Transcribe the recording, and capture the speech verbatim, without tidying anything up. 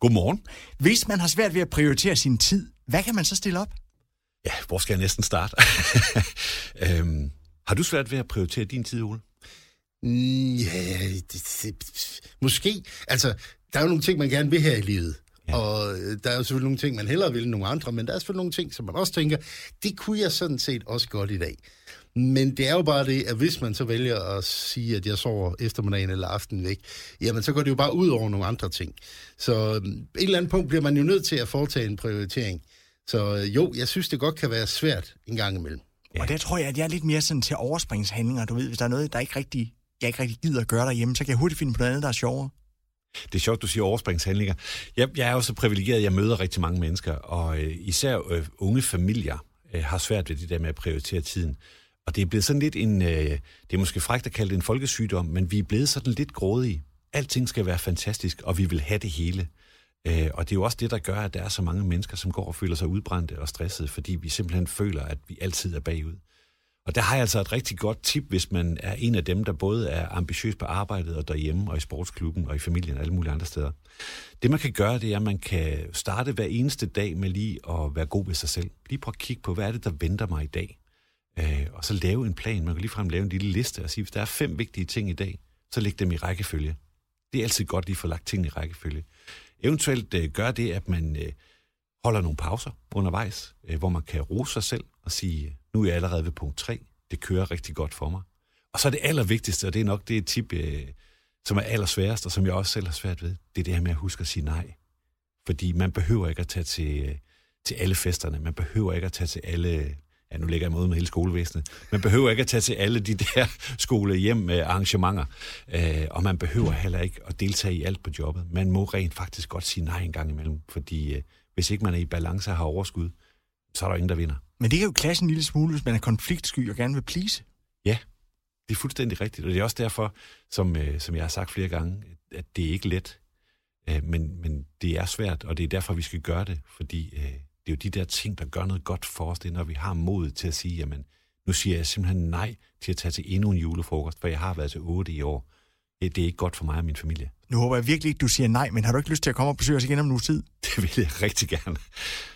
Godmorgen. Hvis man har svært ved at prioritere sin tid, hvad kan man så stille op? Ja, hvor skal jeg næsten starte? øhm, har du svært ved at prioritere din tid, Ole? Ja, det, det, måske. Altså, der er jo nogle ting, man gerne vil her i livet. Ja. Og der er jo selvfølgelig nogle ting, man hellere vil end nogle andre, men der er selvfølgelig nogle ting, som man også tænker, det kunne jeg sådan set også godt i dag. Men det er jo bare det, at hvis man så vælger at sige, at jeg sover eftermiddagen eller aftenen væk, jamen så går det jo bare ud over nogle andre ting. Så et eller andet punkt bliver man jo nødt til at foretage en prioritering. Så jo, jeg synes, det godt kan være svært en gang imellem. Ja. Og der tror jeg, at jeg er lidt mere sådan til overspringshandlinger. Du ved, hvis der er noget, der ikke rigtig, jeg ikke rigtig gider at gøre derhjemme, så kan jeg hurtigt finde på noget andet, der er sjovere. Det er sjovt, du siger overspringshandlinger. Jeg, jeg er jo så privilegeret, at jeg møder rigtig mange mennesker, og øh, især øh, unge familier øh, har svært ved det der med at prioritere tiden. Og det er blevet sådan lidt en, øh, det er måske frækt at kalde det en folkesygdom, men vi er blevet sådan lidt grådige. Alting skal være fantastisk, og vi vil have det hele. Øh, og det er jo også det, der gør, at der er så mange mennesker, som går og føler sig udbrændte og stressede, fordi vi simpelthen føler, at vi altid er bagud. Og der har jeg altså et rigtig godt tip, hvis man er en af dem, der både er ambitiøs på arbejdet og derhjemme og i sportsklubben og i familien og alle mulige andre steder. Det man kan gøre, det er, at man kan starte hver eneste dag med lige at være god ved sig selv. Lige prøv at kigge på, hvad er det, der venter mig i dag? Øh, og så lave en plan. Man kan ligefrem lave en lille liste og sige, hvis der er fem vigtige ting i dag, så læg dem i rækkefølge. Det er altid godt lige at få lagt ting i rækkefølge. Eventuelt øh, gør det, at man øh, holder nogle pauser undervejs, øh, hvor man kan rose sig selv og sige, nu er jeg allerede ved punkt tre. Det kører rigtig godt for mig. Og så er det allervigtigste, og det er nok det tip, øh, som er allersværest, og som jeg også selv har svært ved, det er det her med at huske at sige nej. Fordi man behøver ikke at tage til, øh, til alle festerne. Man behøver ikke at tage til alle... Ja, nu lægger jeg mig ud med hele skolevæsenet. Man behøver ikke at tage til alle de der skole-hjem-arrangementer, øh, og man behøver heller ikke at deltage i alt på jobbet. Man må rent faktisk godt sige nej en gang imellem, fordi øh, hvis ikke man er i balance og har overskud, så er der ingen, der vinder. Men det kan jo klasse en lille smule, hvis man er konfliktsky og gerne vil please. Ja, det er fuldstændig rigtigt, og det er også derfor, som, øh, som jeg har sagt flere gange, at det er ikke let, øh, men, men det er svært, og det er derfor, vi skal gøre det, fordi... Øh, Det er jo de der ting, der gør noget godt for os, det er, når vi har mod til at sige, jamen, nu siger jeg simpelthen nej til at tage til endnu en julefrokost, for jeg har været til otte i år. Det er ikke godt for mig og min familie. Nu håber jeg virkelig ikke, du siger nej, men har du ikke lyst til at komme og besøge os igen om en uges tid? Det vil jeg rigtig gerne.